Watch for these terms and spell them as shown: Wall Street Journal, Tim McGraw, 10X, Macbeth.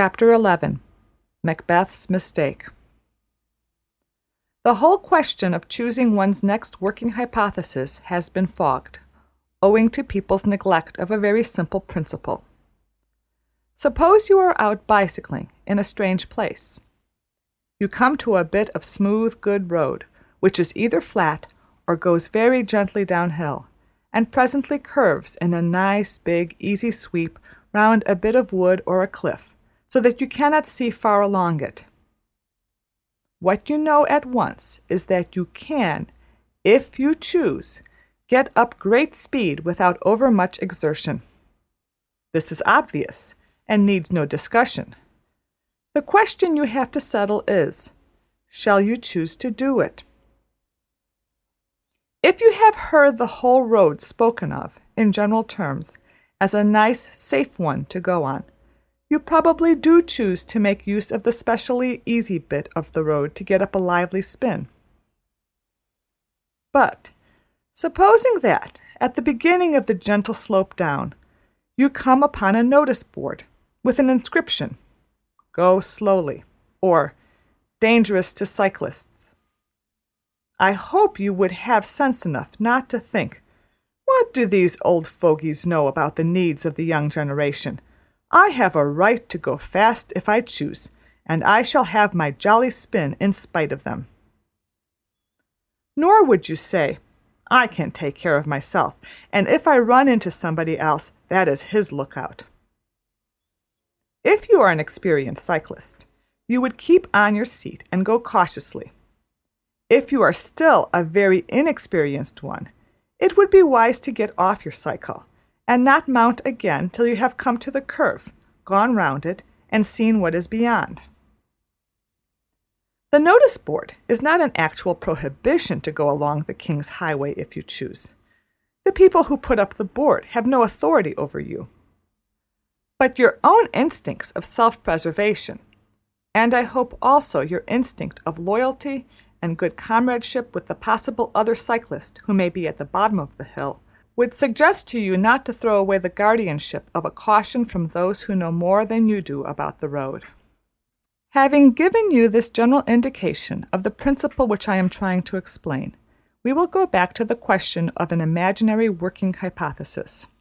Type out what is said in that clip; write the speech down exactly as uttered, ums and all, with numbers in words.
Chapter eleven. Macbeth's Mistake. The whole question of choosing one's next working hypothesis has been fogged, owing to people's neglect of a very simple principle. Suppose you are out bicycling in a strange place. You come to a bit of smooth, good road, which is either flat or goes very gently downhill, and presently curves in a nice, big, easy sweep round a bit of wood or a cliff, so that you cannot see far along it. What you know at once is that you can, if you choose, get up great speed without overmuch exertion. This is obvious and needs no discussion. The question you have to settle is, shall you choose to do it? If you have heard the whole road spoken of, in general terms, as a nice, safe one to go on, you probably do choose to make use of the specially easy bit of the road to get up a lively spin. But supposing that, at the beginning of the gentle slope down, you come upon a notice board with an inscription, "Go slowly," or "Dangerous to cyclists." I hope you would have sense enough not to think, "What do these old fogies know about the needs of the young generation? I have a right to go fast if I choose, and I shall have my jolly spin in spite of them." Nor would you say, "I can take care of myself, and if I run into somebody else, that is his lookout." If you are an experienced cyclist, you would keep on your seat and go cautiously. If you are still a very inexperienced one, it would be wise to get off your cycle and not mount again till you have come to the curve, gone round it, and seen what is beyond. The notice board is not an actual prohibition to go along the King's Highway if you choose. The people who put up the board have no authority over you. But your own instincts of self-preservation, and I hope also your instinct of loyalty and good comradeship with the possible other cyclist who may be at the bottom of the hill, would suggest to you not to throw away the guardianship of a caution from those who know more than you do about the road. Having given you this general indication of the principle which I am trying to explain, we will go back to the question of an imaginary working hypothesis.